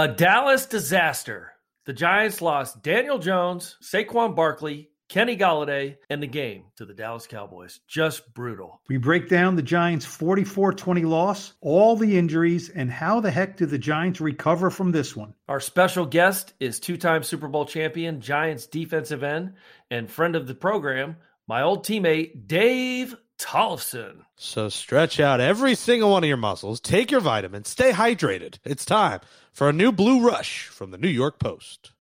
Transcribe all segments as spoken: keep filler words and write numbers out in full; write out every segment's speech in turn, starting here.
A Dallas disaster. The Giants lost Daniel Jones, Saquon Barkley, Kenny Golladay, and the game to the Dallas Cowboys. Just brutal. We break down the Giants' forty-four twenty loss, all the injuries, and how the heck do the Giants recover from this one? Our special guest is two-time Super Bowl champion, Giants defensive end, and friend of the program, my old teammate, Dave Tolson. So stretch out every single one of your muscles, take your vitamins, stay hydrated. It's time for a new Blue Rush from the New York Post.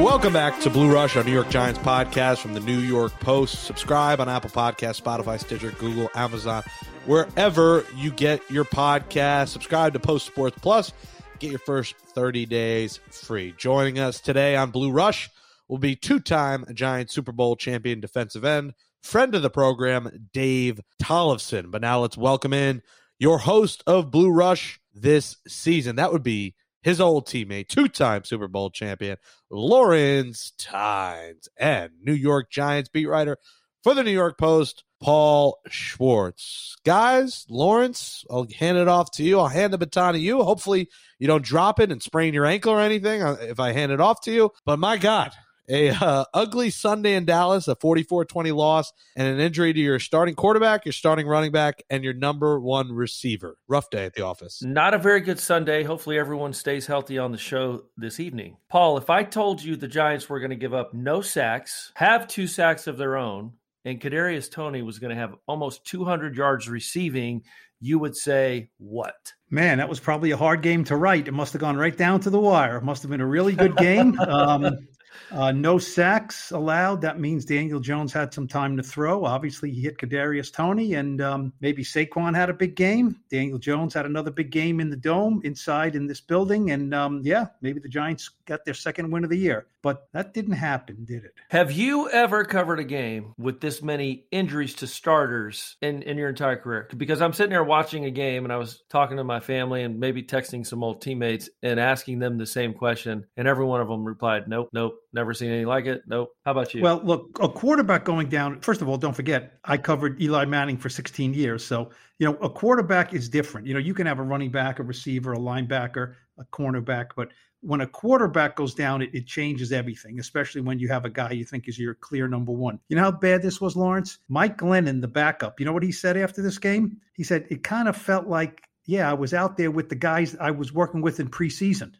Welcome back to Blue Rush, our New York Giants podcast from the New York Post. Subscribe on Apple Podcasts, Spotify, Stitcher, Google, Amazon, wherever you get your podcast. Subscribe to Post Sports Plus. Get your first thirty days free. Joining us today on Blue Rush will be two-time Giants Super Bowl champion defensive end, friend of the program, Dave Tolson. But now let's welcome in your host of Blue Rush this season. That would be his old teammate, two-time Super Bowl champion, Lawrence Tynes, and New York Giants beat writer for the New York Post, Paul Schwartz. Guys, Lawrence, I'll hand it off to you. I'll hand the baton to you. Hopefully you don't drop it and sprain your ankle or anything if I hand it off to you. But my God, a uh, ugly Sunday in Dallas, a forty-four twenty loss, and an injury to your starting quarterback, your starting running back, and your number one receiver. Rough day at the office. Not a very good Sunday. Hopefully everyone stays healthy on the show this evening. Paul, if I told you the Giants were going to give up no sacks, have two sacks of their own, and Kadarius Toney was going to have almost two hundred yards receiving, you would say what? Man, that was probably a hard game to write. It must have gone right down to the wire. It must have been a really good game. Um Uh, no sacks allowed. That means Daniel Jones had some time to throw. Obviously, he hit Kadarius Toney, and um, maybe Saquon had a big game. Daniel Jones had another big game in the dome inside in this building. And, um, yeah, maybe the Giants got their second win of the year. But that didn't happen, did it? Have you ever covered a game with this many injuries to starters in, in your entire career? Because I'm sitting there watching a game, and I was talking to my family and maybe texting some old teammates and asking them the same question, and every one of them replied, nope, nope. Never seen anything like it. Nope. How about you? Well, look, a quarterback going down, first of all, don't forget, I covered Eli Manning for sixteen years. So, you know, a quarterback is different. You know, you can have a running back, a receiver, a linebacker, a cornerback, but when a quarterback goes down, it, it changes everything, especially when you have a guy you think is your clear number one. You know how bad this was, Lawrence? Mike Glennon, the backup, you know what he said after this game? He said, it kind of felt like, yeah, I was out there with the guys I was working with in preseason.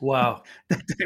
Wow.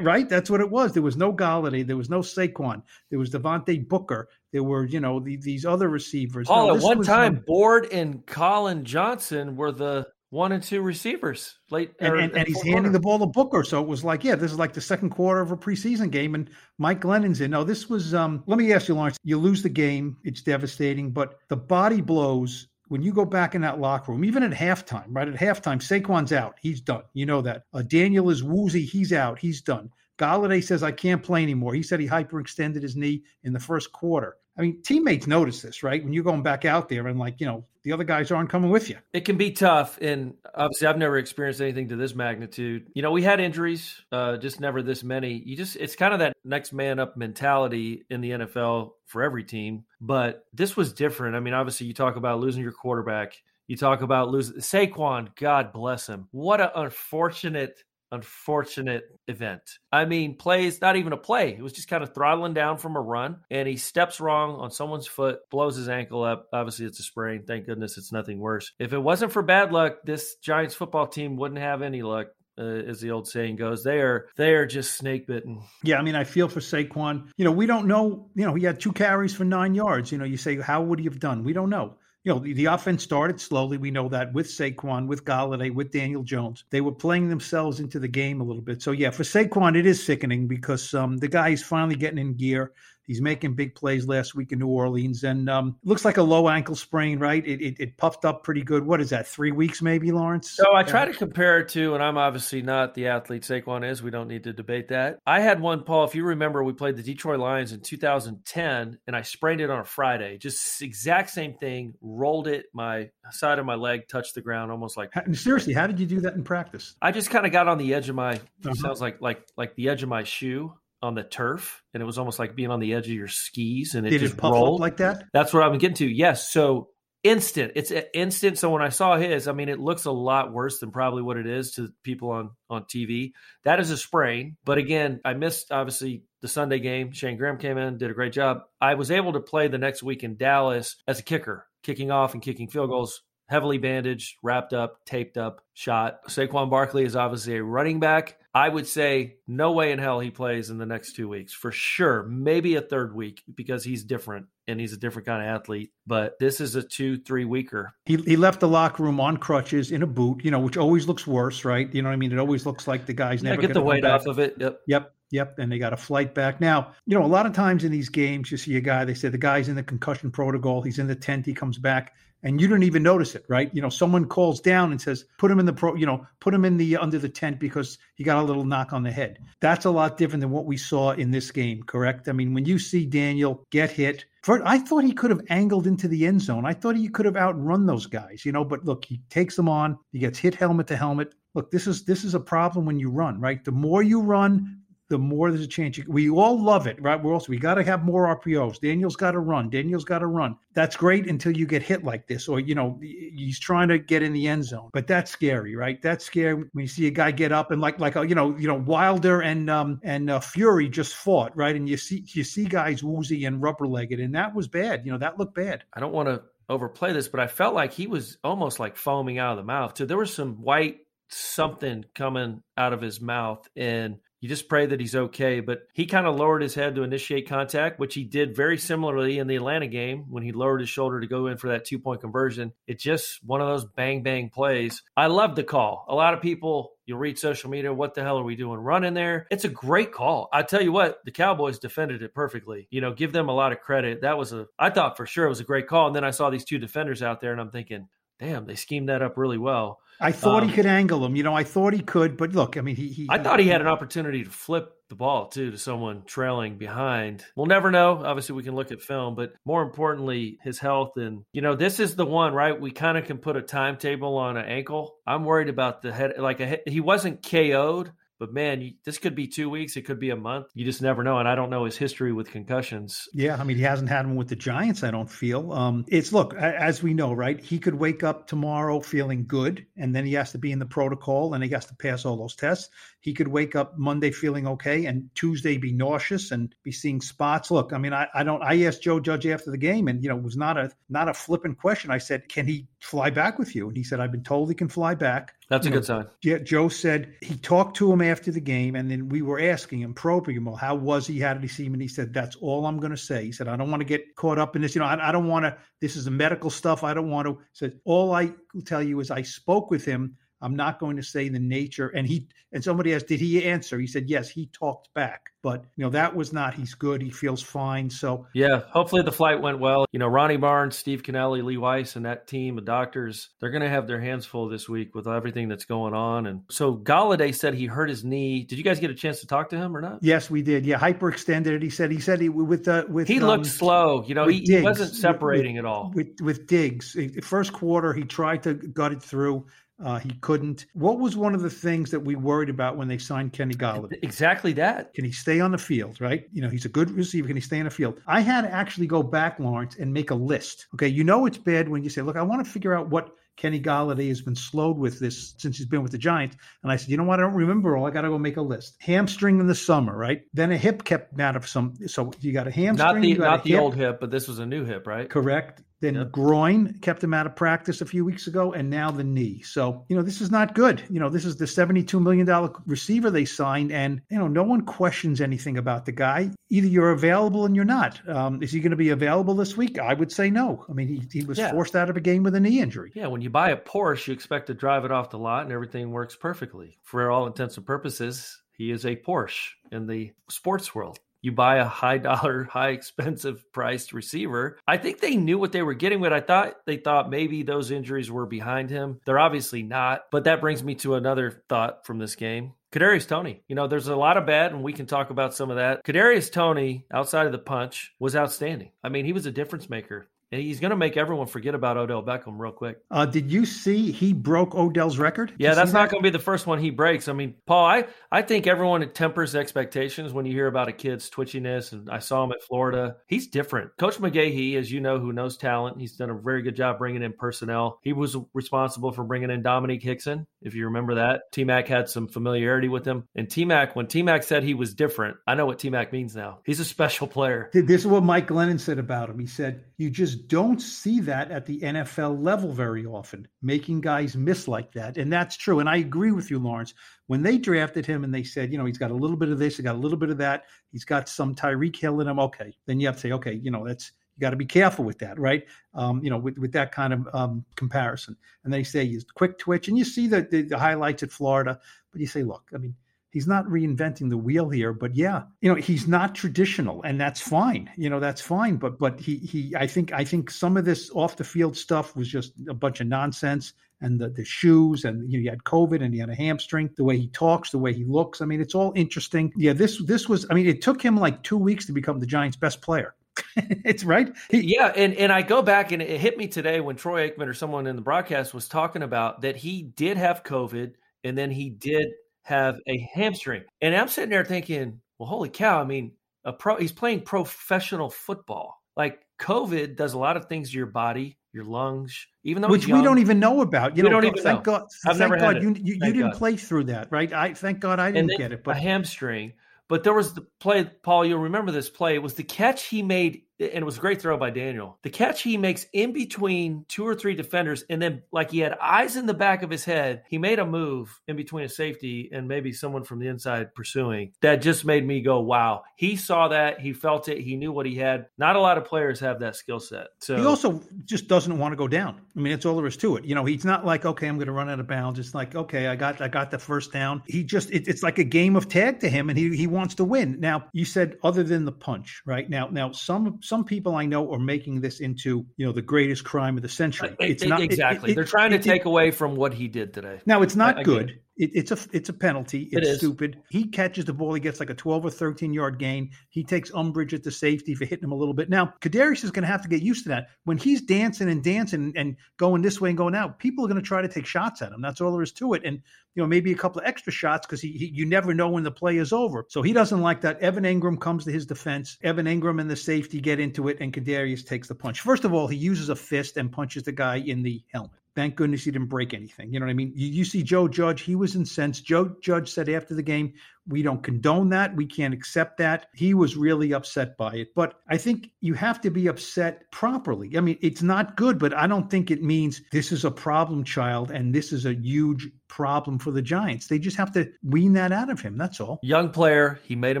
Right? That's what it was. There was no Golladay. There was no Saquon. There was Devontae Booker. There were, you know, the, these other receivers. Oh, no, at one time, no... Board and Colin Johnson were the one and two receivers. Late, and, and, and he's quarter. handing the ball to Booker. So it was like, yeah, this is like the second quarter of a preseason game, and Mike Glennon's in. No, this was um, – let me ask you, Lawrence. You lose the game. It's devastating. But the body blows – when you go back in that locker room, even at halftime, right? At halftime, Saquon's out. He's done. You know that. Uh, Daniel is woozy. He's out. He's done. Golladay says, I can't play anymore. He said he hyperextended his knee in the first quarter. I mean, teammates notice this, right? When you're going back out there and, like, you know, the other guys aren't coming with you. It can be tough, and obviously I've never experienced anything to this magnitude. You know, we had injuries, uh, just never this many. You just, it's kind of that next man up mentality in the N F L for every team, but this was different. I mean, obviously you talk about losing your quarterback. You talk about losing Saquon, God bless him. What an unfortunate Unfortunate event. I mean, plays, not even a play. It was just kind of throttling down from a run, and he steps wrong on someone's foot, blows his ankle up. Obviously, it's a sprain. Thank goodness it's nothing worse. If it wasn't for bad luck, this Giants football team wouldn't have any luck, uh, as the old saying goes. They are, they are just snake bitten. Yeah, I mean, I feel for Saquon. You know, we don't know. You know, he had two carries for nine yards. You know, you say, how would he have done? We don't know. You know, the, the offense started slowly. We know that with Saquon, with Golladay, with Daniel Jones. They were playing themselves into the game a little bit. So, yeah, for Saquon, it is sickening because um, the guy is finally getting in gear. He's making big plays last week in New Orleans, and um, looks like a low ankle sprain, right? It, it it puffed up pretty good. What is that, three weeks maybe, Lawrence? So I try to compare it to, and I'm obviously not the athlete Saquon is. We don't need to debate that. I had one, Paul, if you remember, we played the Detroit Lions in two thousand ten, and I sprained it on a Friday. Just exact same thing, rolled it, my side of my leg touched the ground almost like. Seriously, how did you do that in practice? I just kind of got on the edge of my, uh-huh. sounds like like like the edge of my shoe. On the turf, and it was almost like being on the edge of your skis, and it Did just it puff rolled up like that. That's what I'm getting to. Yes, so instant. It's an instant. So when I saw his, I mean, it looks a lot worse than probably what it is to people on on T V. That is a sprain. But again, I missed obviously the Sunday game. Shane Graham came in, did a great job. I was able to play the next week in Dallas as a kicker, kicking off and kicking field goals. Heavily bandaged, wrapped up, taped up, shot. Saquon Barkley is obviously a running back. I would say no way in hell he plays in the next two weeks for sure. Maybe a third week because he's different and he's a different kind of athlete. But this is a two, three weeker. He he left the locker room on crutches in a boot, you know, which always looks worse, right? You know what I mean? It always looks like the guy's never going to get the weight off of it. Yep. Yep. Yep, and they got a flight back. Now, you know, a lot of times in these games, you see a guy, they say the guy's in the concussion protocol, he's in the tent, he comes back, and you don't even notice it, right? You know, someone calls down and says, put him in the pro, you know, put him in the under the tent because he got a little knock on the head. That's a lot different than what we saw in this game, correct? I mean, when you see Daniel get hit, I thought he could have angled into the end zone. I thought he could have outrun those guys, you know, but look, he takes them on, he gets hit helmet to helmet. Look, this is this is a problem when you run, right? The more you run, the more there's a chance. We all love it, right? We're also, we got to have more R P Os. Daniel's got to run. Daniel's got to run. That's great until you get hit like this, or, you know, he's trying to get in the end zone, but that's scary, right? That's scary when you see a guy get up and like, like, you know, you know, Wilder and, um, and uh, Fury just fought, right? And you see, you see guys woozy and rubber legged, and that was bad. You know, that looked bad. I don't want to overplay this, but I felt like he was almost like foaming out of the mouth too. There was some white something coming out of his mouth, and you just pray that he's okay, but he kind of lowered his head to initiate contact, which he did very similarly in the Atlanta game when he lowered his shoulder to go in for that two-point conversion. It's just one of those bang-bang plays. I love the call. A lot of people, you'll read social media, what the hell are we doing? Run in there. It's a great call. I tell you what, the Cowboys defended it perfectly. You know, give them a lot of credit. That was a – I thought for sure it was a great call, and then I saw these two defenders out there, and I'm thinking – damn, they schemed that up really well. I thought um, he could angle him. You know, I thought he could, but look, I mean, he. he I thought he had an opportunity to flip the ball, too, to someone trailing behind. We'll never know. Obviously, we can look at film, but more importantly, his health. And, you know, this is the one, right? We kind of can put a timetable on an ankle. I'm worried about the head. Like, a, he wasn't K O'd. But, man, you, this could be two weeks. It could be a month. You just never know. And I don't know his history with concussions. Yeah, I mean, he hasn't had them with the Giants, I don't feel. Um, it's, look, as we know, right, he could wake up tomorrow feeling good, and then he has to be in the protocol, and he has to pass all those tests. He could wake up Monday feeling okay, and Tuesday be nauseous and be seeing spots. Look, I mean, I, I don't. I asked Joe Judge after the game, and, you know, it was not a, not a flippant question. I said, can he fly back with you? And he said, I've been told he can fly back. That's you a good know, sign. Yeah, Joe said he talked to him after the game, and then we were asking him, probing him, well, how was he? How did he seem? And he said, that's all I'm going to say. He said, I don't want to get caught up in this. You know, I, I don't want to, this is the medical stuff. I don't want to. He said, all I will tell you is I spoke with him. I'm not going to say the nature. And he, and somebody asked, did he answer? He said, yes, he talked back. But, you know, that was not, he's good. He feels fine. So, yeah, hopefully the flight went well. You know, Ronnie Barnes, Steve Cannelli, Lee Weiss, and that team of doctors, they're going to have their hands full this week with everything that's going on. And so Golladay said he hurt his knee. Did you guys get a chance to talk to him or not? Yes, we did. Yeah, hyperextended it. He said, he said he, with the, uh, with, he looked um, slow. You know, he, he wasn't separating with, at all. With, with Diggs. First quarter, he tried to gut it through. Uh, he couldn't. What was one of the things that we worried about when they signed Kenny Golladay? Exactly that. Can he stay on the field, right? You know, he's a good receiver. Can he stay on the field? I had to actually go back, Lawrence, and make a list. Okay, you know it's bad when you say, look, I want to figure out what Kenny Golladay has been slowed with this since he's been with the Giants. And I said, you know what? I don't remember all. I got to go make a list. Hamstring in the summer, right? Then a hip kept out of some. So you got a hamstring. Not the, not the hip. Old hip, but this was a new hip, right? Correct. Then yep. Groin kept him out of practice a few weeks ago, and now the knee. So, you know, this is not good. You know, this is the seventy-two million dollars receiver they signed, and, you know, no one questions anything about the guy. Either you're available and you're not. Um, is he going to be available this week? I would say no. I mean, he, he was yeah. forced out of a game with a knee injury. Yeah, when you buy a Porsche, you expect to drive it off the lot, and everything works perfectly. For all intents and purposes, he is a Porsche in the sports world. you buy a high dollar, high expensive priced receiver. I think they knew what they were getting with. I thought they thought maybe those injuries were behind him. They're obviously not. But that brings me to another thought from this game. Kadarius Toney, you know, there's a lot of bad, and we can talk about some of that. Kadarius Toney, outside of the punch, was outstanding. I mean, he was a difference maker. And he's going to make everyone forget about Odell Beckham real quick. Uh, did you see he broke Odell's record? Did yeah, that's not that? going to be the first one he breaks. I mean, Paul, I, I think everyone tempers expectations when you hear about a kid's twitchiness. And I saw him at Florida. He's different. Coach McGahee, as you know, who knows talent, he's done a very good job bringing in personnel. He was responsible for bringing in Dominique Hickson, if you remember that. T-Mac had some familiarity with him. And T-Mac, when T-Mac said he was different, I know what T-Mac means now. He's a special player. This is what Mike Glennon said about him. He said, you just don't see that at the N F L level very often, making guys miss like that. And that's true. And I agree with you, Lawrence. When they drafted him and they said, you know, he's got a little bit of this, he got a little bit of that, he's got some Tyreek Hill in him. Okay. Then you have to say, okay, you know, that's, you got to be careful with that, right? Um, you know, with, with that kind of um, comparison. And they say he's quick twitch, and you see the, the, the highlights at Florida, but you say, look, I mean, he's not reinventing the wheel here, but yeah, you know, he's not traditional, and that's fine. You know, that's fine. But but he he I think I think some of this off the field stuff was just a bunch of nonsense, and the, the shoes, and you know, he had COVID and he had a hamstring, the way he talks, the way he looks. I mean, it's all interesting. Yeah, this this was I mean, it took him like two weeks to become the Giants' best player. It's right. He, yeah. And, and I go back, and it hit me today when Troy Aikman or someone in the broadcast was talking about that he did have COVID, and then he did have a hamstring. And I'm sitting there thinking, well, holy cow. I mean, a pro, he's playing professional football. Like, COVID does a lot of things to your body, your lungs, even though which young, we don't even know about. You we know, don't even thank know. God, I've thank never God had you, you, thank you didn't God. play through that, right? I thank God I didn't get it. But a hamstring. But there was the play, Paul, you'll remember this play. It was the catch he made, and it was a great throw by Daniel. The catch he makes in between two or three defenders, and then like he had eyes in the back of his head, he made a move in between a safety and maybe someone from the inside pursuing. That just made me go, wow. He saw that. He felt it. He knew what he had. Not a lot of players have that skill set. So he also just doesn't want to go down. I mean, that's all there is to it. You know, he's not like, okay, I'm going to run out of bounds. It's like, okay, I got I got the first down. He just, it, it's like a game of tag to him, and he, he wants wants to win. Now, you said other than the punch, right? Now, now some some people I know are making this into, you know, the greatest crime of the century. It's it, not exactly. It, it, They're trying it, to it, take it, away from what he did today. Now, it's not I, good. I It, it's a it's a penalty. It's it stupid. He catches the ball. He gets like a twelve or thirteen-yard gain. He takes umbrage at the safety for hitting him a little bit. Now, Kadarius is going to have to get used to that. When he's dancing and dancing and going this way and going out, people are going to try to take shots at him. That's all there is to it. And, you know, maybe a couple of extra shots because he, he you never know when the play is over. So he doesn't like that. Evan Engram comes to his defense. Evan Engram and the safety get into it, and Kadarius takes the punch. First of all, he uses a fist and punches the guy in the helmet. Thank goodness he didn't break anything. You know what I mean? You, you see Joe Judge, he was incensed. Joe Judge said after the game, we don't condone that. We can't accept that. He was really upset by it. But I think you have to be upset properly. I mean, it's not good, but I don't think it means this is a problem child and this is a huge problem for the Giants. They just have to wean that out of him. That's all. Young player, he made a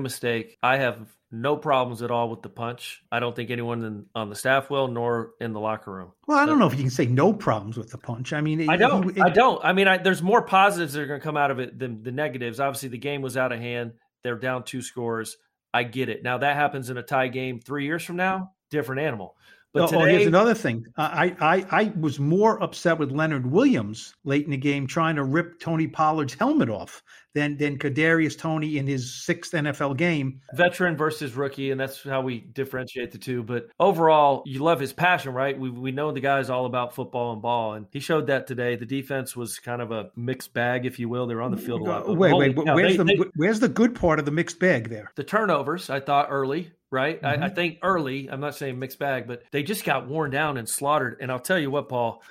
mistake. I have no problems at all with the punch. I don't think anyone in, on the staff will, nor in the locker room. Well, I don't so, know if you can say no problems with the punch. I mean, it, I don't. It, it, I don't. I mean, I, there's more positives that are going to come out of it than the negatives. Obviously, the game was out of hand. They're down two scores. I get it. Now, that happens in a tie game three years from now. Different animal. But oh, today, oh, here's another thing. I, I I was more upset with Leonard Williams late in the game trying to rip Tony Pollard's helmet off than than Kadarius Toney in his sixth N F L game. Veteran versus rookie, and that's how we differentiate the two. But overall, you love his passion, right? We we know the guy's all about football and ball, and he showed that today. The defense was kind of a mixed bag, if you will. They were on the field a lot. But wait, wait, cow, where's they, the they, where's the good part of the mixed bag there? The turnovers, I thought, early. Right? Mm-hmm. I, I think early, I'm not saying mixed bag, but they just got worn down and slaughtered. And I'll tell you what, Paul,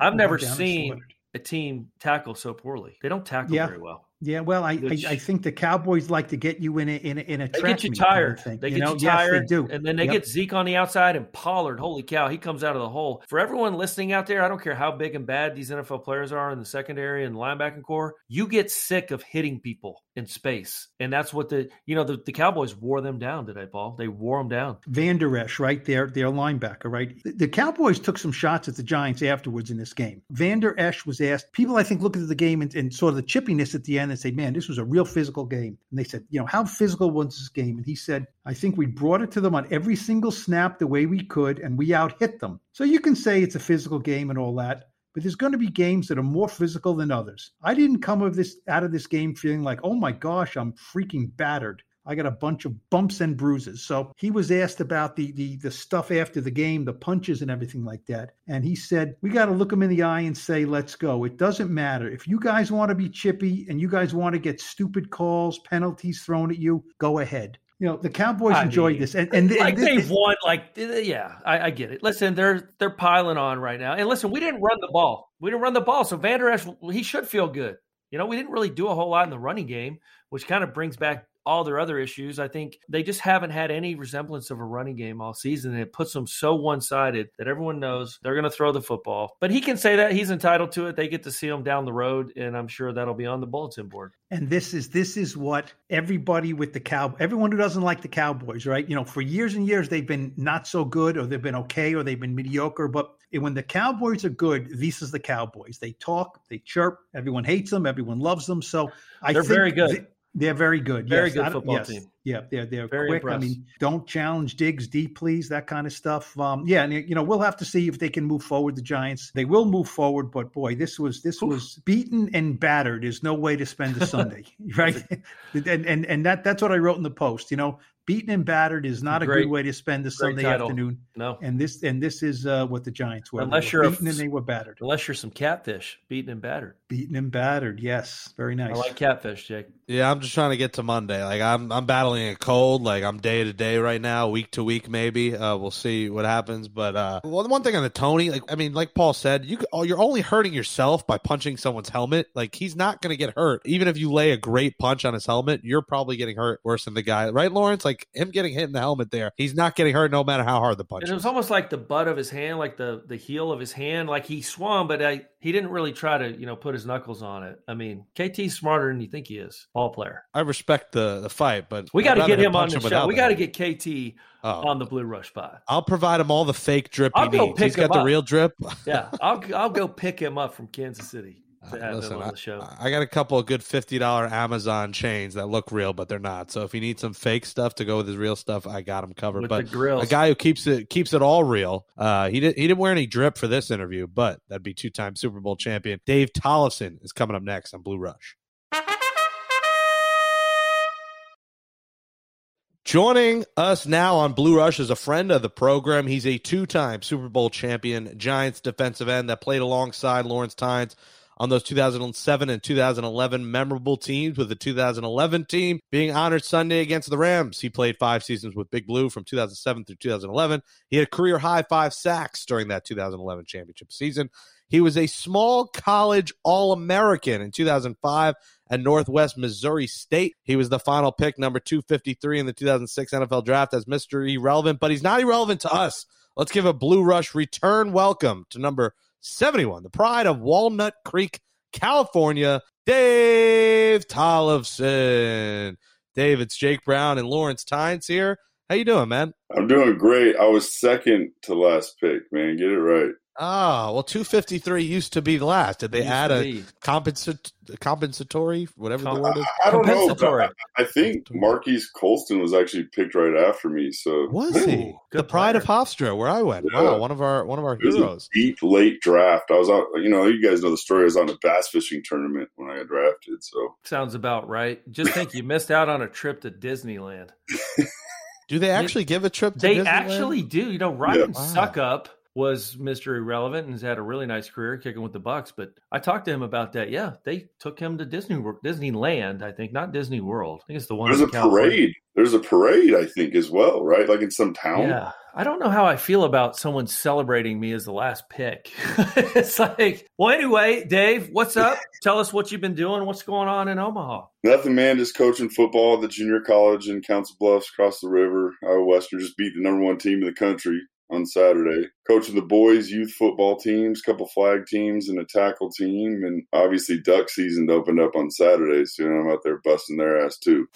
I've never seen a team tackle so poorly. They don't tackle yeah. very well. Yeah, well, I, Which, I I think the Cowboys like to get you in a in a, in a they track get you tired. Kind of they you get know? you tired, yes, they do. And then they yep. get Zeke on the outside and Pollard. Holy cow, he comes out of the hole. For everyone listening out there, I don't care how big and bad these N F L players are in the secondary and linebacking core. You get sick of hitting people in space, and that's what the you know the, the Cowboys wore them down today, Paul. They wore them down. Vander Esch, right there, their linebacker, right. The, the Cowboys took some shots at the Giants afterwards in this game. Vander Esch was asked. People, I think, look at the game and, and sort of the chippiness at the end. Shanahan and say, man, this was a real physical game. And they said, you know, how physical was this game? And he said, I think we brought it to them on every single snap the way we could, and we out-hit them. So you can say it's a physical game and all that, but there's going to be games that are more physical than others. I didn't come of this, out of this game feeling like, oh my gosh, I'm freaking battered. I got a bunch of bumps and bruises. So he was asked about the the the stuff after the game, the punches and everything like that. And he said, we got to look him in the eye and say, let's go. It doesn't matter. If you guys want to be chippy and you guys want to get stupid calls, penalties thrown at you, go ahead. You know, the Cowboys I enjoyed mean, this. And, and, and like this, they've won, like, yeah, I, I get it. Listen, they're they're piling on right now. And listen, we didn't run the ball. We didn't run the ball. So Vander Esch, he should feel good. You know, we didn't really do a whole lot in the running game, which kind of brings back all their other issues. I think they just haven't had any resemblance of a running game all season. And it puts them so one-sided that everyone knows they're going to throw the football. But he can say that. He's entitled to it. They get to see him down the road, and I'm sure that'll be on the bulletin board. And this is this is what everybody with the Cow, everyone who doesn't like the Cowboys, right? You know, for years and years, they've been not so good, or they've been okay, or they've been mediocre. But when the Cowboys are good, this is the Cowboys. They talk, they chirp. Everyone hates them. Everyone loves them. So I they're think very good. Th- They're very good. Very yes. good football yes. team. Yeah, they're, they're very quick. Impressed. I mean, don't challenge Diggs deep, please, that kind of stuff. Um, yeah, and, you know, we'll have to see if they can move forward, the Giants. They will move forward, but, boy, this was this Oof. was beaten and battered. There's no way to spend a Sunday, right? and and, and that, that's what I wrote in the Post, you know. Beaten and battered is not great, a good way to spend the Sunday title. afternoon. No, and this and this is uh, what the Giants were. Unless were you're beaten a, and they were battered. Unless you're some catfish, beaten and battered. Beaten and battered. Yes, very nice. I like catfish, Jake. Yeah, I'm just trying to get to Monday. Like I'm, I'm battling a cold. Like I'm day to day right now, week to week maybe. Uh, we'll see what happens. But uh, well, the one thing on the Tony, like I mean, like Paul said, you could, oh, you're only hurting yourself by punching someone's helmet. Like he's not going to get hurt, even if you lay a great punch on his helmet. You're probably getting hurt worse than the guy, right, Lawrence? Like. Him getting hit in the helmet there, he's not getting hurt no matter how hard the punch. And it was almost like the butt of his hand, like the the heel of his hand, like he swung, but I, he didn't really try to, you know, put his knuckles on it. I mean, K T's smarter than you think he is, ball player. I respect the the fight, but we got to get him on the show. We got to get K T oh. on the Blue Rush pod. I'll provide him all the fake drip he needs. He's got the real drip. Yeah, I'll I'll go pick him up from Kansas City. Listen, I, I got a couple of good fifty dollars Amazon chains that look real, but they're not. So if you need some fake stuff to go with his real stuff, I got him covered. With but the a guy who keeps it keeps it all real. Uh, he didn't he didn't wear any drip for this interview, but that'd be two-time Super Bowl champion Dave Tolson is coming up next on Blue Rush. Joining us now on Blue Rush is a friend of the program. He's a two-time Super Bowl champion Giants defensive end that played alongside Lawrence Tynes on those two thousand seven and two thousand eleven memorable teams, with the two thousand eleven team being honored Sunday against the Rams. He played five seasons with Big Blue from two thousand seven through two thousand eleven. He had a career-high five sacks during that two thousand eleven championship season. He was a small college All-American in two thousand five at Northwest Missouri State. He was the final pick, number two fifty-three in the two thousand six N F L Draft as Mister Irrelevant, but he's not irrelevant to us. Let's give a Blue Rush return welcome to number seventy-one, the pride of Walnut Creek, California, Dave Tolson. Dave, it's Jake Brown and Lawrence Tynes here. How you doing, man? I'm doing great. I was second to last pick, man. Get it right. Ah, well, two fifty-three used to be the last. Did they add a compensa- compensatory, whatever Com- the word is? I, I don't know. I, I think Marquise Colston was actually picked right after me. So was Ooh, he? The pride player. of Hofstra, where I went. Yeah. Wow, one of our one of our it heroes. Was a deep late draft. I was out. You know, you guys know the story. I was on a bass fishing tournament when I got drafted. So sounds about right. Just think, you missed out on a trip to Disneyland. Do they actually they, give a trip to they Disneyland? They actually do. You know, Ryan yeah. Suckup was Mister Irrelevant and has had a really nice career kicking with the Bucks. But I talked to him about that. Yeah, they took him to Disney Disneyland, I think, not Disney World. I think it's the one. There's a California. parade. There's a parade, I think, as well, right? Like in some town. Yeah. I don't know how I feel about someone celebrating me as the last pick. It's like, well, anyway, Dave, what's up? Tell us what you've been doing. What's going on in Omaha? Nothing, man. Just coaching football at the junior college in Council Bluffs across the river. Iowa Western just beat the number one team in the country on Saturday. coaching the boys' youth football teams, couple flag teams, and a tackle team. And obviously duck season opened up on Saturday, so you know, I'm out there busting their ass too.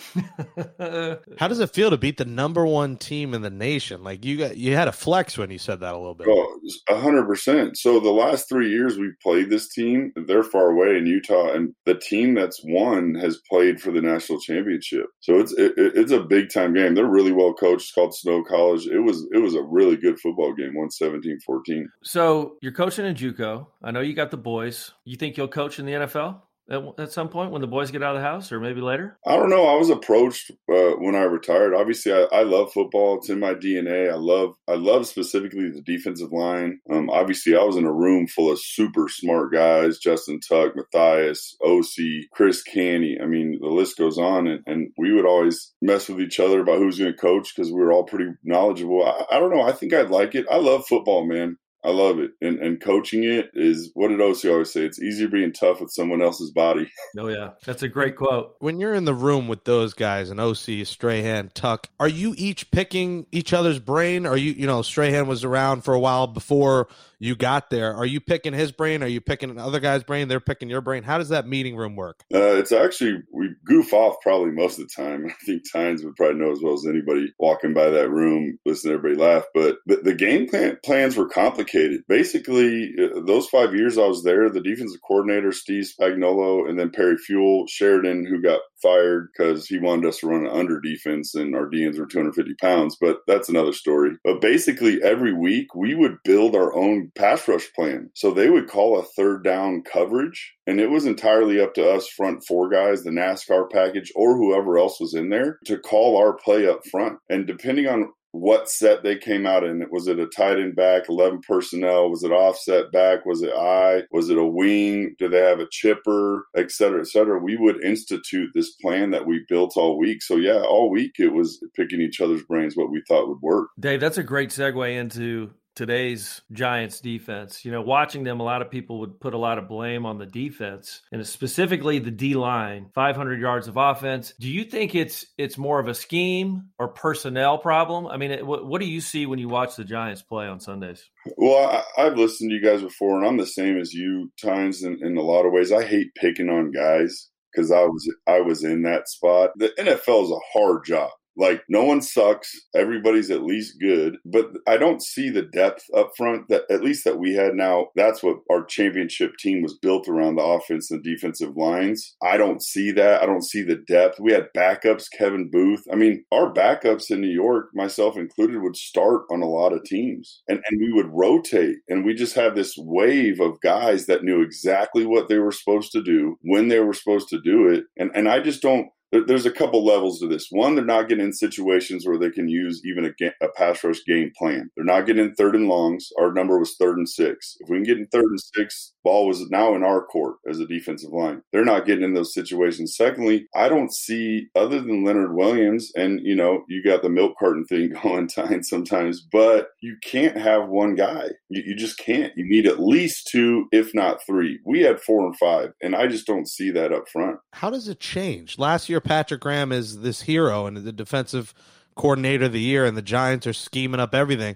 How does it feel to beat the number one team in the nation? Like you got, you had a flex when you said that a little bit. Oh, one hundred percent. So the last three years we played this team, they're far away in Utah, and the team that's won has played for the national championship. So it's it, it's a big-time game. They're really well coached. It's called Snow College. It was, it was a really good football game, one seventeen fourteen. So you're coaching in JUCO. I know you got the boys. You think you'll coach in the N F L at, at some point when the boys get out of the house, or maybe later? I don't know. I was approached uh, when I retired. Obviously, I, I love football. It's in my D N A. I love I love specifically the defensive line. Um, obviously, I was in a room full of super smart guys, Justin Tuck, Mathias, O C, Chris Canny. I mean, the list goes on. And, and we would always mess with each other about who's going to coach because we were all pretty knowledgeable. I, I don't know. I think I'd like it. I love football, man. I love it. And and coaching it is, what did O C always say? It's easier being tough with someone else's body. Oh, yeah. That's a great quote. When you're in the room with those guys, and O C, Strahan, Tuck, are you each picking each other's brain? Are you, you know, Strahan was around for a while before you got there. Are you picking his brain? Are you picking another guy's brain? They're picking your brain. How does that meeting room work? Uh, it's actually, we goof off probably most of the time. I think Tynes would probably know as well as anybody walking by that room, listening to everybody laugh. But the, the game plan, plans were complicated. Basically, those five years I was there, the defensive coordinator, Steve Spagnuolo, and then Perry Fuel, Sheridan, who got fired because he wanted us to run an under defense and our D Ns were two hundred fifty pounds, but that's another story. But basically, every week we would build our own pass rush plan. So they would call a third down coverage, and it was entirely up to us front four guys, the NASCAR package, or whoever else was in there to call our play up front. And depending on what set they came out in, was it a tight end back, eleven personnel, was it offset back, was it eye, was it a wing, do they have a chipper, et cetera, et cetera. We would institute this plan that we built all week. So yeah, all week it was picking each other's brains what we thought would work. Dave, that's a great segue into today's Giants defense. You know, watching them, a lot of people would put a lot of blame on the defense, and specifically the D line, five hundred yards of offense. Do you think it's it's more of a scheme or personnel problem? I mean, it, what, what do you see when you watch the Giants play on Sundays? Well, I, I've listened to you guys before, and I'm the same as you, Tynes, in, in a lot of ways. I hate picking on guys because I was I was in that spot. The N F L is a hard job. Like, no one sucks. Everybody's at least good. But I don't see the depth up front, that at least that we had now. That's what our championship team was built around, the offense and defensive lines. I don't see that. I don't see the depth. We had backups, Kevin Booth. I mean, our backups in New York, myself included, would start on a lot of teams. And, and we would rotate. And we just had this wave of guys that knew exactly what they were supposed to do, when they were supposed to do it. And, and I just don't. There's a couple levels to this. One, they're not getting in situations where they can use even a, ga- a pass rush game plan. They're not getting in third and longs. Our number was third and six. If we can get in third and six, ball was now in our court as a defensive line. They're not getting in those situations. Secondly, I don't see, other than Leonard Williams, and, you know, you got the milk carton thing going time sometimes, but you can't have one guy. You, you just can't. You need at least two, if not three. We had four and five, and I just don't see that up front. How does it change? Last year, Patrick Graham is this hero and the defensive coordinator of the year, and the Giants are scheming up everything.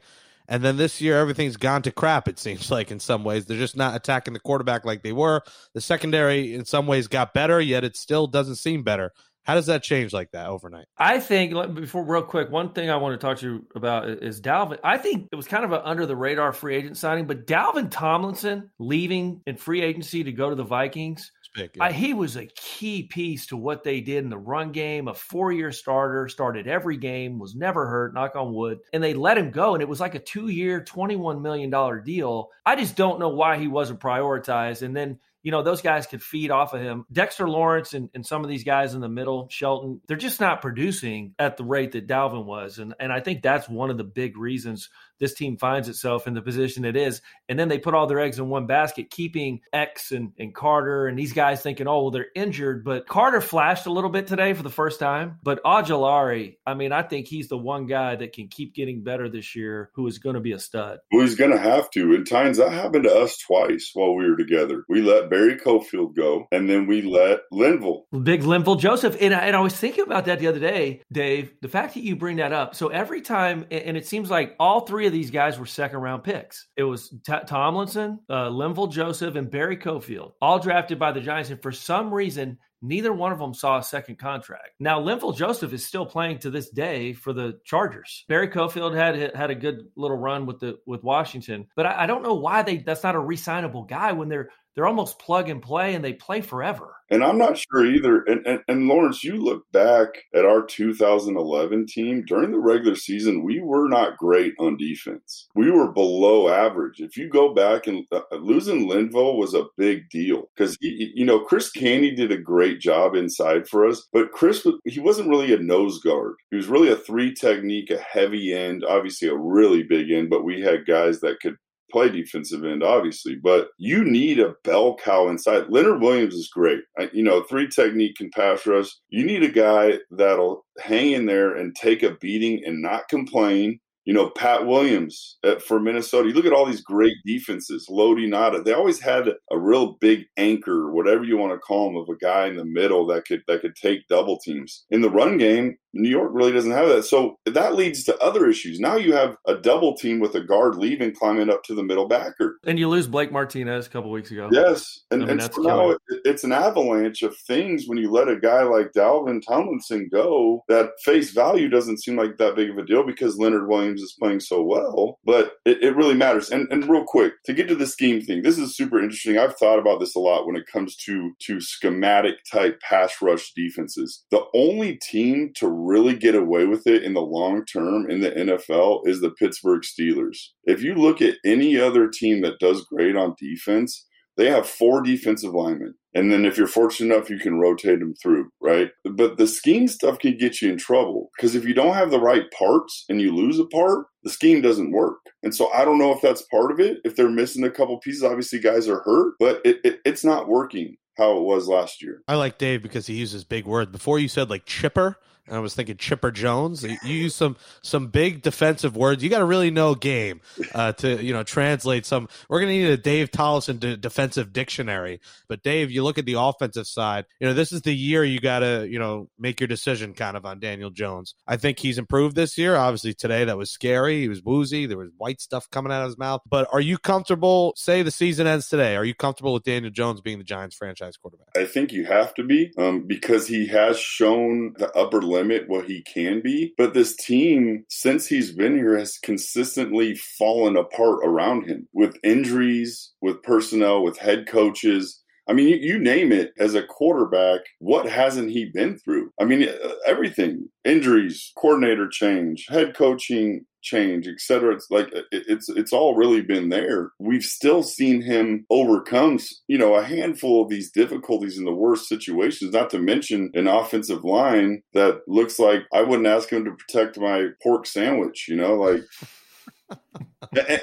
And then this year, everything's gone to crap, it seems like, in some ways. They're just not attacking the quarterback like they were. The secondary, in some ways, got better, yet it still doesn't seem better. How does that change like that overnight? I think, before real quick, one thing I want to talk to you about is Dalvin. I think it was kind of an under-the-radar free agent signing, but Dalvin Tomlinson leaving in free agency to go to the Vikings – Pick, yeah. I, he was a key piece to what they did in the run game, a four-year starter, started every game, was never hurt, knock on wood, and they let him go, and it was like a two-year, twenty-one million dollars deal. I just don't know why he wasn't prioritized, and then you know, those guys could feed off of him. Dexter Lawrence and, and some of these guys in the middle, Shelton, they're just not producing at the rate that Dalvin was. And and I think that's one of the big reasons this team finds itself in the position it is. And then they put all their eggs in one basket, keeping X and, and Carter and these guys thinking, oh, well, they're injured. But Carter flashed a little bit today for the first time. But Ojulari, I mean, I think he's the one guy that can keep getting better this year who is going to be a stud. Well, he's going to have to. And times that happened to us twice while we were together. We let Barry Cofield go, and then we let Linval. Big Linval Joseph. And I, and I was thinking about that the other day, Dave, the fact that you bring that up. So every time, and it seems like all three three of these guys were second round picks. It was T- Tomlinson, uh, Linval Joseph, and Barry Cofield, all drafted by the Giants. And for some reason, neither one of them saw a second contract. Now, Linval Joseph is still playing to this day for the Chargers. Barry Cofield had had a good little run with the with Washington, but I, I don't know why they that's not a re-signable guy when they're they're almost plug and play and they play forever. And I'm not sure either. And, and, and Lawrence, you look back at our two thousand eleven team during the regular season, we were not great on defense. We were below average. If you go back and uh, losing Linval was a big deal because, you know, Chris Canty did a great job inside for us, but Chris, he wasn't really a nose guard. He was really a three technique, a heavy end, obviously a really big end, but we had guys that could play defensive end, obviously, but you need a bell cow inside. Leonard Williams is great. I, you know, three technique can pass rush. You need a guy that'll hang in there and take a beating and not complain. You know, Pat Williams at, for Minnesota, you look at all these great defenses, Lodi Nada, they always had a real big anchor, whatever you want to call him, of a guy in the middle that could that could take double teams. In the run game, New York really doesn't have that. So that leads to other issues. Now you have a double team with a guard leaving, climbing up to the middle backer. And you lose Blake Martinez a couple weeks ago. Yes. And, I mean, and so now it, it's an avalanche of things when you let a guy like Dalvin Tomlinson go that face value doesn't seem like that big of a deal because Leonard Williams is playing so well, but it, it really matters. And, and real quick, to get to the scheme thing, this is super interesting. I've thought about this a lot when it comes to, to schematic type pass rush defenses. The only team to really get away with it in the long term in the N F L is the Pittsburgh Steelers. If you look at any other team that does great on defense, they have four defensive linemen. And then if you're fortunate enough, you can rotate them through, right? But the scheme stuff can get you in trouble because if you don't have the right parts and you lose a part, the scheme doesn't work. And so I don't know if that's part of it. If they're missing a couple pieces, obviously guys are hurt, but it, it, it's not working how it was last year. I like Dave because he uses big words. Before you said like chipper, I was thinking Chipper Jones. You use some some big defensive words. You got to really know game uh, to you know translate some. We're going to need a Dave Tolson d- defensive dictionary. But Dave, you look at the offensive side. You know this is the year you got to you know make your decision kind of on Daniel Jones. I think he's improved this year. Obviously today that was scary. He was woozy. There was white stuff coming out of his mouth. But are you comfortable? Say the season ends today. Are you comfortable with Daniel Jones being the Giants franchise quarterback? I think you have to be um, because he has shown the upper limit. limit what he can be, but this team since he's been here has consistently fallen apart around him with injuries, with personnel, with head coaches. I mean, you, you name it, as a quarterback, what hasn't he been through? I mean, everything, injuries, coordinator change, head coaching change, et cetera. It's like, it's, it's all really been there. We've still seen him overcome, you know, a handful of these difficulties in the worst situations, not to mention an offensive line that looks like I wouldn't ask him to protect my pork sandwich, you know, like,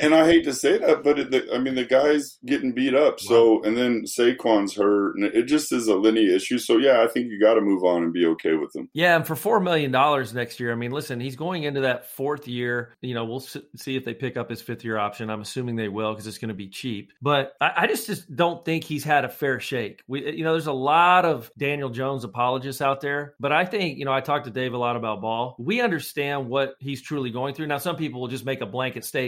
and I hate to say that, but it, the, I mean, the guy's getting beat up. So, and then Saquon's hurt, and it just is a linear issue. So, yeah, I think you got to move on and be okay with him. Yeah, and for four million dollars next year, I mean, listen, he's going into that fourth year. You know, we'll see if they pick up his fifth year option. I'm assuming they will because it's going to be cheap. But I, I just, just don't think he's had a fair shake. We, you know, there's a lot of Daniel Jones apologists out there. But I think, you know, I talked to Dave a lot about ball. We understand what he's truly going through. Now, some people will just make a blanket statement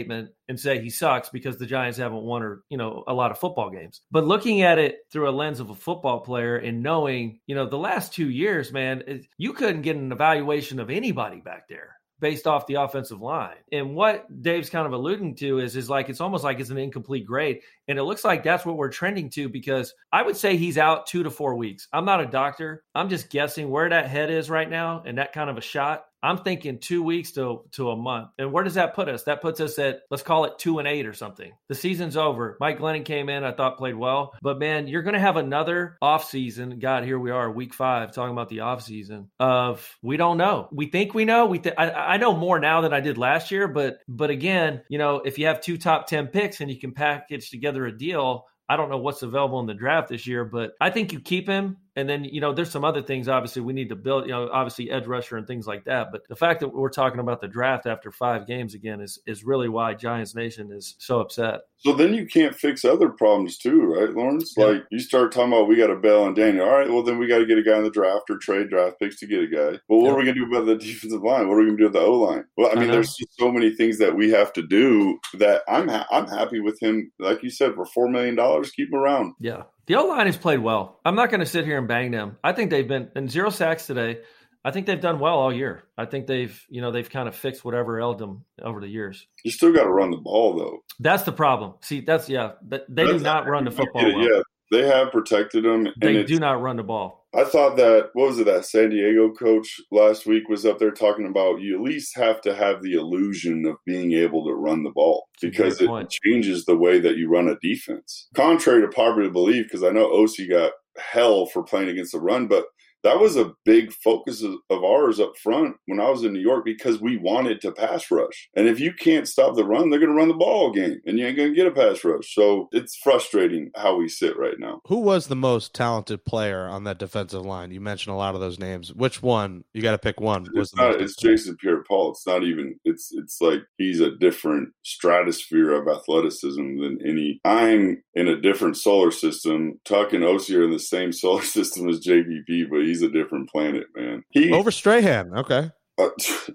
and say he sucks because the Giants haven't won or, you know, a lot of football games. But looking at it through a lens of a football player and knowing, you know, the last two years, man, it, you couldn't get an evaluation of anybody back there based off the offensive line. And what Dave's kind of alluding to is, is like, it's almost like it's an incomplete grade. And it looks like that's what we're trending to, because I would say he's out two to four weeks. I'm not a doctor. I'm just guessing where that head is right now. And that kind of a shot, I'm thinking two weeks to, to a month. And where does that put us? That puts us at, let's call it two and eight or something. The season's over. Mike Glennon came in, I thought played well. But, man, you're going to have another offseason. God, here we are, week five, talking about the offseason of we don't know. We think we know. We th- I, I know more now than I did last year. But, but again, you know, if you have two top ten picks and you can package together a deal, I don't know what's available in the draft this year. But I think you keep him. And then, you know, there's some other things, obviously, we need to build, you know, obviously edge rusher and things like that. But the fact that we're talking about the draft after five games again is is really why Giants Nation is so upset. So then you can't fix other problems too, right, Lawrence? Yeah. Like you start talking about we got to bail on Daniel. All right, well, then we got to get a guy in the draft or trade draft picks to get a guy. Well, what yeah. are we going to do about the defensive line? What are we going to do with the O-line? Well, I mean, I there's just so many things that we have to do that I'm ha- I'm happy with him. Like you said, for four million dollars, keep him around. Yeah. The O-line has played well. I'm not going to sit here and bang them. I think they've been – and zero sacks today. I think they've done well all year. I think they've – you know, they've kind of fixed whatever ailed them over the years. You still got to run the ball, though. That's the problem. See, that's – yeah. They that's do not run the football well. Yeah, they have protected them. And they do not run the ball. I thought that – what was it, that San Diego coach last week was up there talking about you at least have to have the illusion of being able to run the ball. Because it point. changes the way that you run a defense. Contrary to popular belief, because I know O C got hell for playing against the run, but that was a big focus of, of ours up front when I was in New York because we wanted to pass rush. And if you can't stop the run, they're going to run the ball game, and you ain't going to get a pass rush. So it's frustrating how we sit right now. Who was the most talented player on that defensive line? You mentioned a lot of those names. Which one? You got to pick one. It's, not, it's Jason Pierre-Paul. It's not even – it's it's like he's a different stratosphere of athleticism than any. I'm in a different solar system. Tuck and O C are in the same solar system as J V P, but he's a different planet, man. He, Over Strahan, okay. Uh,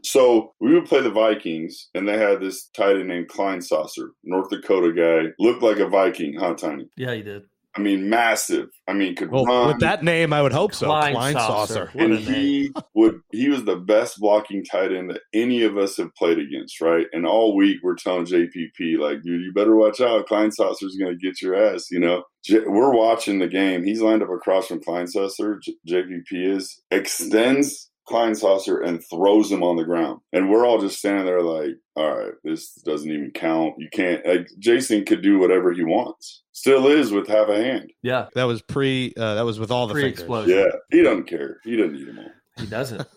so we would play the Vikings, and they had this tight end named Kleinsasser, North Dakota guy. Looked like a Viking, huh, Tiny? Yeah, he did. I mean, massive. I mean, could well, run. With that name, I would hope so. Kleinsasser. And he would. He was the best blocking tight end that any of us have played against, right? And all week we're telling J P P, like, dude, you better watch out. Kleinsasser's going to get your ass, you know? We're watching the game. He's lined up across from Kleinsasser. J P P is. Extends Kleinsasser and throws him on the ground. And we're all just standing there like, all right, this doesn't even count. You can't – like Jason could do whatever he wants. Still is with half a hand. Yeah. That was pre uh, – that was with all the pre-explosion. Fingers. Yeah. He doesn't care. He doesn't need them all. He doesn't.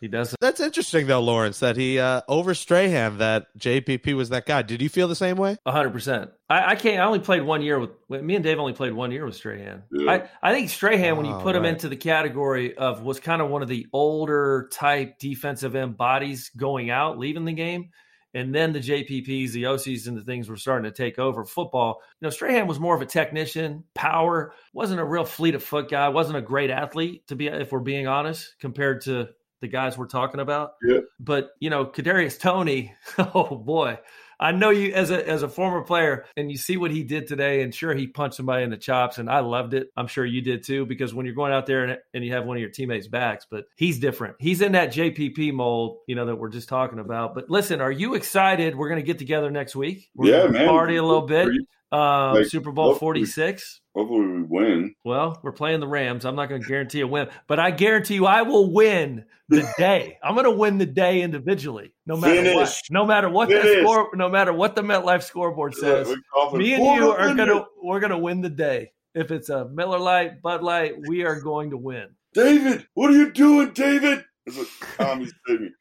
He doesn't. That's interesting, though, Lawrence, that he uh, over Strahan, that J P P was that guy. Did you feel the same way? A hundred percent. I can't. I only played one year with – me and Dave only played one year with Strahan. Yeah. I, I think Strahan, oh, when you put right. him into the category of was kind of one of the older type defensive end bodies going out, leaving the game. And then the J P Ps, the O Cs, and the things were starting to take over football. You know, Strahan was more of a technician, power, wasn't a real fleet of foot guy, wasn't a great athlete, to be if we're being honest, compared to – the guys we're talking about. Yeah. But, you know, Kadarius Toney, oh boy. I know you as a as a former player, and you see what he did today, and sure, he punched somebody in the chops, and I loved it. I'm sure you did too, because when you're going out there and, and you have one of your teammates' backs, but he's different. He's in that J P P mold, you know, that we're just talking about. But listen, are you excited? We're going to get together next week. We're yeah, man. Party a little bit. Um, like, Super Bowl forty-six. Hopefully we win. Well, we're playing the Rams. I'm not going to guarantee a win, but I guarantee you I will win the day. I'm going to win the day individually, no matter Finish. what. No matter what Finish. the score, no matter what the MetLife scoreboard says, yeah, me and you are going to we're going to win the day. If it's a Miller Lite, Bud Light, we are going to win. David, what are you doing, David? That's what Tommy's doing.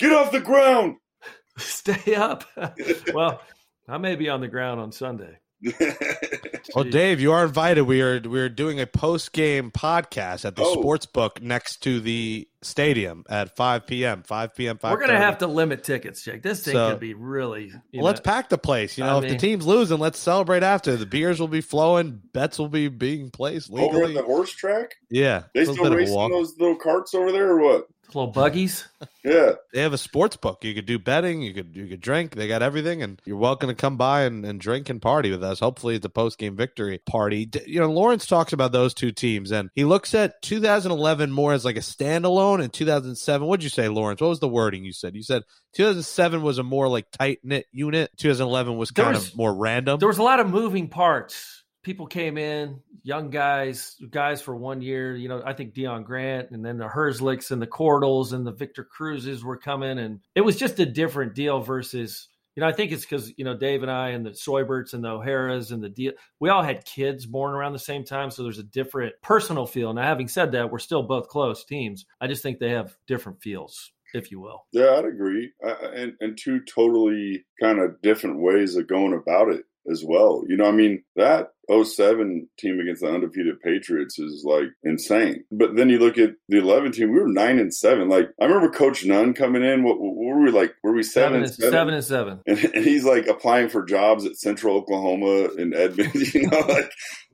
Get off the ground. Stay up. Well, I may be on the ground on Sunday. Oh, Dave, you are invited. We are we are doing a post game podcast at the oh. sports book next to the stadium at five p.m. five p.m. five thirty. We're gonna have to limit tickets, Jake. This thing so, could be really. Well, know, let's pack the place. You know, I if mean, the team's losing, let's celebrate after. The beers will be flowing, bets will be being placed legally. Over at the horse track. Yeah, they still racing those little carts over there, or what? Little buggies. Yeah, they have a sports book. You could do betting, you could you could drink. They got everything, and you're welcome to come by and, and drink and party with us. Hopefully it's a post-game victory party. You know, Lawrence talks about those two teams, and he looks at two thousand eleven more as like a standalone, and two thousand seven, what'd you say, Lawrence? What was the wording you said? You said two thousand seven was a more like tight-knit unit. two thousand eleven was kind was, of more random. There was a lot of moving parts. People came in, young guys, guys for one year. You know, I think Deion Grant, and then the Herzlichs and the Cordals and the Victor Cruzes were coming, and it was just a different deal versus, you know, I think it's because, you know, Dave and I and the Soyberts and the O'Haras and the deal, we all had kids born around the same time, so there's a different personal feel. Now, having said that, we're still both close teams. I just think they have different feels, if you will. Yeah, I'd agree. I, and, and two totally kind of different ways of going about it as well. You know, I mean, that oh seven team against the undefeated Patriots is like insane. But then you look at the eleven team, we were nine and seven. Like I remember Coach Nunn coming in. What, what were we like? Were we seven, seven and seven? Seven and seven. And, and he's like applying for jobs at Central Oklahoma and Edmond. You know, like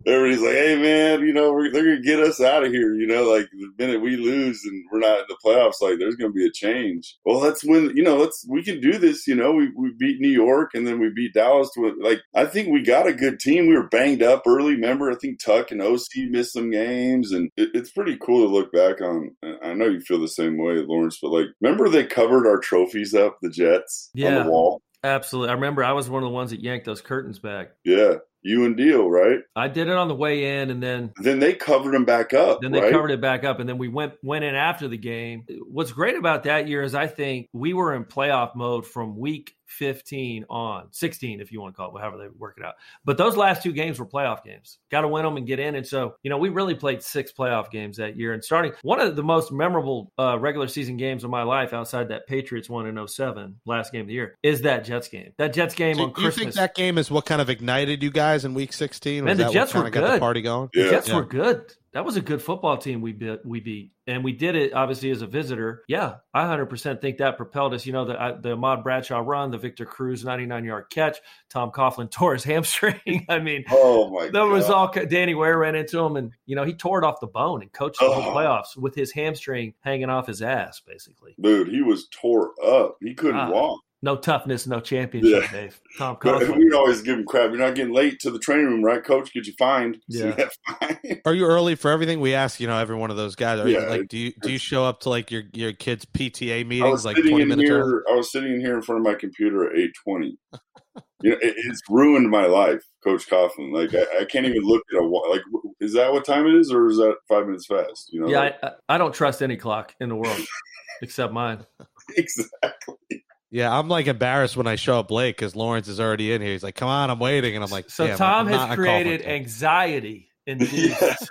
everybody's like, "Hey man, you know we're, they're gonna get us out of here." You know, like the minute we lose and we're not in the playoffs, like there's gonna be a change. Well, let's win. You know, let's we can do this. You know, we we beat New York and then we beat Dallas. To, like I think we got a good team. We were banged up early. Remember, I think Tuck and O C missed some games, and it, it's pretty cool to look back on. I know you feel the same way, Lawrence, but like, remember they covered our trophies up, the Jets, yeah, on the wall? Absolutely. I remember I was one of the ones that yanked those curtains back. Yeah. You and Deal, right? I did it on the way in, and then then they covered them back up. Then they right? covered it back up, and then we went went in after the game. What's great about that year is I think we were in playoff mode from week fifteen on, sixteen if you want to call it, however they work it out. But those last two games were playoff games. Got to win them and get in. And so, you know, we really played six playoff games that year. And starting one of the most memorable uh, regular season games of my life outside that Patriots one in oh seven, last game of the year, is that Jets game. That Jets game so on you Christmas. You think that game is what kind of ignited you guys in week sixteen? Man, the Jets were good. Got the party going. Yeah. The Jets yeah. were good. That was a good football team we beat, we beat. And we did it, obviously, as a visitor. Yeah, I one hundred percent think that propelled us. You know, the, the Ahmad Bradshaw run, the Victor Cruz ninety-nine-yard catch, Tom Coughlin tore his hamstring. I mean, oh my that was all – Danny Ware ran into him, and, you know, he tore it off the bone and coached oh. the whole playoffs with his hamstring hanging off his ass, basically. Dude, he was tore up. He couldn't uh, walk. No toughness, no championship, yeah. Dave. Tom Coughlin. We'd always give him crap. You're not getting late to the training room, right, Coach? Get you fined. Yeah. So fined. Are you early for everything? We ask, you know, every one of those guys. Are yeah, you, like, do you do you show up to like your, your kids' P T A meetings like twenty minutes here, early? I was sitting in here in front of my computer at eight twenty. You know, it, it's ruined my life, Coach Coughlin. Like, I, I can't even look at a – like, is that what time it is or is that five minutes fast? You know, yeah, like, I, I don't trust any clock in the world except mine. Exactly. Yeah, I'm like embarrassed when I show up late because Lawrence is already in here. He's like, "Come on, I'm waiting," and I'm like, "So Tom has created anxiety induced yes.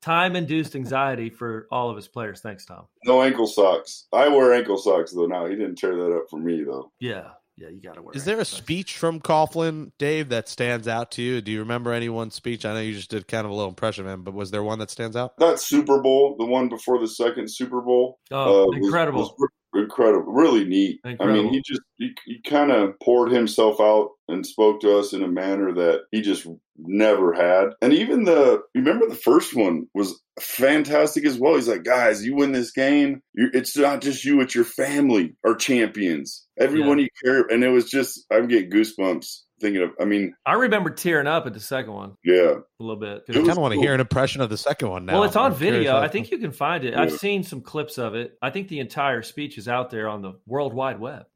time-induced anxiety for all of his players." Thanks, Tom. No ankle socks. I wear ankle socks though. Now he didn't tear that up for me though. Yeah, yeah, you got to wear. Is there a speech from Coughlin, Dave, that stands out to you? Do you remember anyone's speech? I know you just did kind of a little impression of him, but was there one that stands out? That Super Bowl, the one before the second Super Bowl. Oh, uh, incredible. Was, was Incredible, really neat. Incredible. I mean, he just he, he kind of poured himself out and spoke to us in a manner that he just never had. And even the remember the first one was fantastic as well. He's like, "Guys, you win this game. You're, it's not just you; it's your family are champions. Everyone yeah. you care." And it was just, I'm getting goosebumps thinking of. I mean, I remember tearing up at the second one. Yeah, a little bit. I kind of want to cool. hear an impression of the second one now. Well, it's on I'm video. I think you can find it. Yeah. I've seen some clips of it. I think the entire speech is out there on the World Wide Web.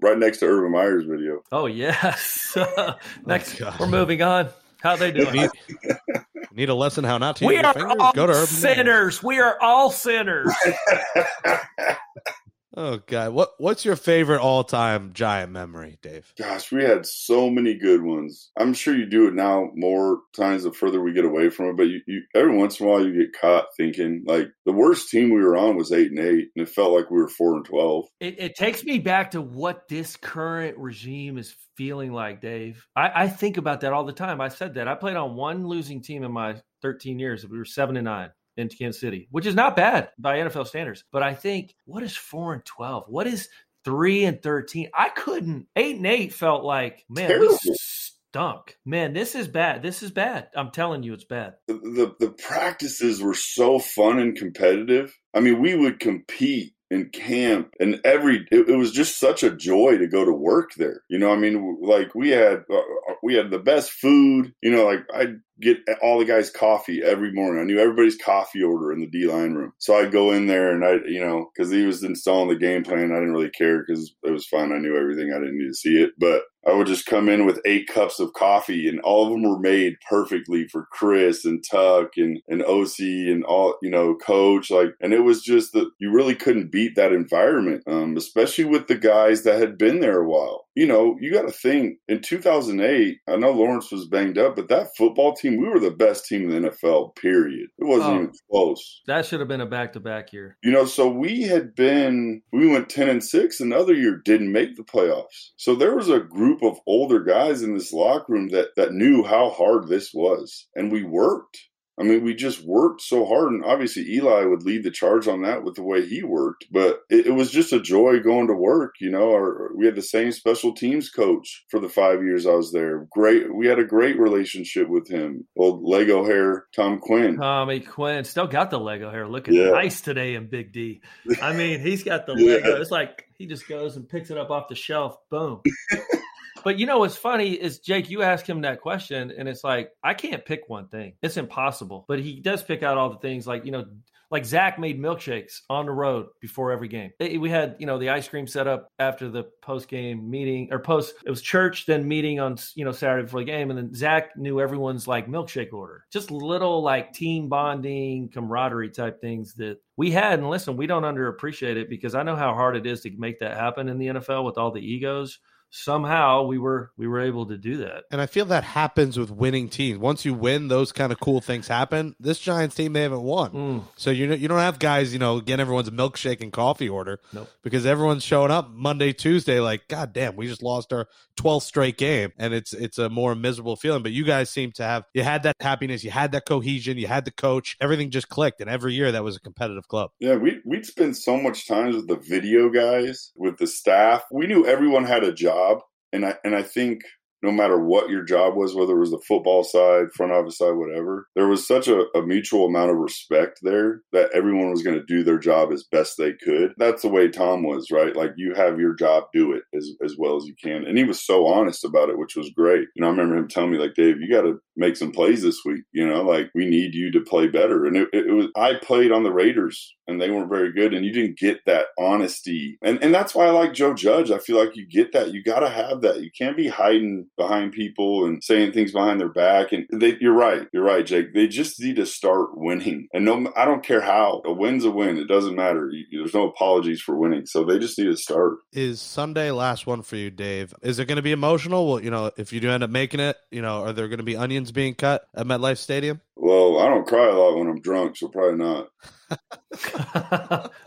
Right next to Urban Meyer's video. Oh yes. Next, oh, we're moving on. How they doing? Need, need a lesson how not to we use your fingers? Go to Urban sinners. Meyer's. We are all sinners. Oh, God. What, what's your favorite all-time Giant memory, Dave? Gosh, we had so many good ones. I'm sure you do it now more times the further we get away from it, but you, you, every once in a while you get caught thinking, like, the worst team we were on was eight and eight, and it felt like we were four and twelve. It, it takes me back to what this current regime is feeling like, Dave. I, I think about that all the time. I said that. I played on one losing team in my thirteen years. We were seven and nine. Into Kansas City, which is not bad by N F L standards. But I think, what is four and twelve? What is three and thirteen? I couldn't. eight and eight felt like, man, terrible. We stunk. Man, this is bad. This is bad. I'm telling you, it's bad. The, the, the practices were so fun and competitive. I mean, we would compete in camp and every it, it was just such a joy to go to work there. You know, I mean, like we had uh, we had the best food. You know, like I'd get all the guys coffee every morning. I knew everybody's coffee order in the D-line room, so I'd go in there and I, you know, because he was installing the game plan. I didn't really care because it was fun. I knew everything. I didn't need to see it, but I would just come in with eight cups of coffee, and all of them were made perfectly for Chris and Tuck and, and O C and all, you know, Coach. Like, and it was just that you really couldn't beat that environment, um, especially with the guys that had been there a while. you know, you got to think, in two thousand eight, I know Lawrence was banged up, but that football team, we were the best team in the N F L, period. It wasn't oh, even close. That should have been a back-to-back year. You know, so we had been, we went ten and six, another year didn't make the playoffs. So there was a group of older guys in this locker room that, that knew how hard this was, and we worked. I mean, we just worked so hard, and obviously Eli would lead the charge on that with the way he worked, but it, it was just a joy going to work, you know. Our, we had the same special teams coach for the five years I was there. Great. We had a great relationship with him, old Lego hair Tom Quinn. Tommy Quinn. Still got the Lego hair. Looking yeah. nice today in Big D. I mean, he's got the yeah. Lego. It's like he just goes and picks it up off the shelf. Boom. But you know what's funny is, Jake, you ask him that question, and it's like, I can't pick one thing. It's impossible. But he does pick out all the things, like, you know, like Zach made milkshakes on the road before every game. It, we had, you know, the ice cream set up after the post-game meeting, or post, it was church, then meeting on, you know, Saturday before the game. And then Zach knew everyone's, like, milkshake order. Just little, like, team bonding, camaraderie type things that we had. And listen, we don't underappreciate it, because I know how hard it is to make that happen in the N F L with all the egos. Somehow we were we were able to do that. And I feel that happens with winning teams. Once you win, those kind of cool things happen. This Giants team, they haven't won. Mm. So you you don't have guys, you know, getting everyone's milkshake and coffee order. Nope. Because everyone's showing up Monday, Tuesday, like, God damn, we just lost our twelfth straight game. And it's it's a more miserable feeling. But you guys seem to have, you had that happiness, you had that cohesion, you had the coach, everything just clicked. And every year that was a competitive club. Yeah, we, we'd spend so much time with the video guys, with the staff. We knew everyone had a job. And I and I think no matter what your job was, whether it was the football side, front office side, whatever, there was such a, a mutual amount of respect there that everyone was going to do their job as best they could. That's the way Tom was, right? Like, you have your job, do it as, as well as you can. And he was so honest about it, which was great. You know, I remember him telling me, like, Dave, you got to make some plays this week. You know, like, we need you to play better. And it, it was, I played on the Raiders, and they weren't very good, and you didn't get that honesty. And and that's why I like Joe Judge. I feel like you get that. You got to have that. You can't be hiding behind people and saying things behind their back. And they, you're right. You're right, Jake. They just need to start winning. And no, I don't care how. A win's a win. It doesn't matter. You, there's no apologies for winning. So they just need to start. Is Sunday last one for you, Dave? Is it going to be emotional? Well, you know, if you do end up making it, you know, are there going to be onions being cut at MetLife Stadium? Well, I don't cry a lot when I'm drunk, so probably not.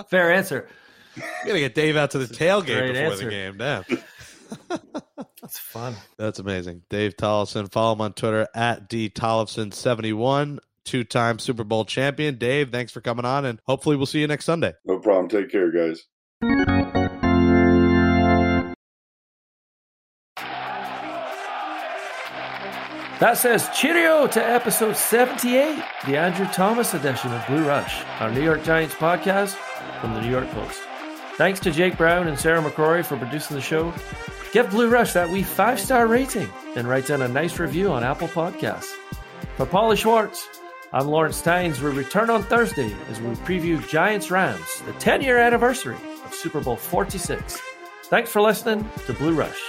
Fair answer. You gotta get Dave out to the tailgate before answer. the game. Damn. That's fun. That's amazing. Dave Tolson. Follow him on Twitter at D Tolson seventy-one. Two-time Super Bowl champion. Dave, thanks for coming on, and hopefully we'll see you next Sunday. No problem. Take care, guys. That says cheerio to episode seventy-eight, the Andrew Thomas edition of Blue Rush, our New York Giants podcast from the New York Post. Thanks to Jake Brown and Sarah McCrory for producing the show. Give Blue Rush that wee five-star rating and write down a nice review on Apple Podcasts. For Paul Schwartz, I'm Lawrence Tynes. We return on Thursday as we preview Giants-Rams, the ten-year anniversary of Super Bowl forty-six. Thanks for listening to Blue Rush.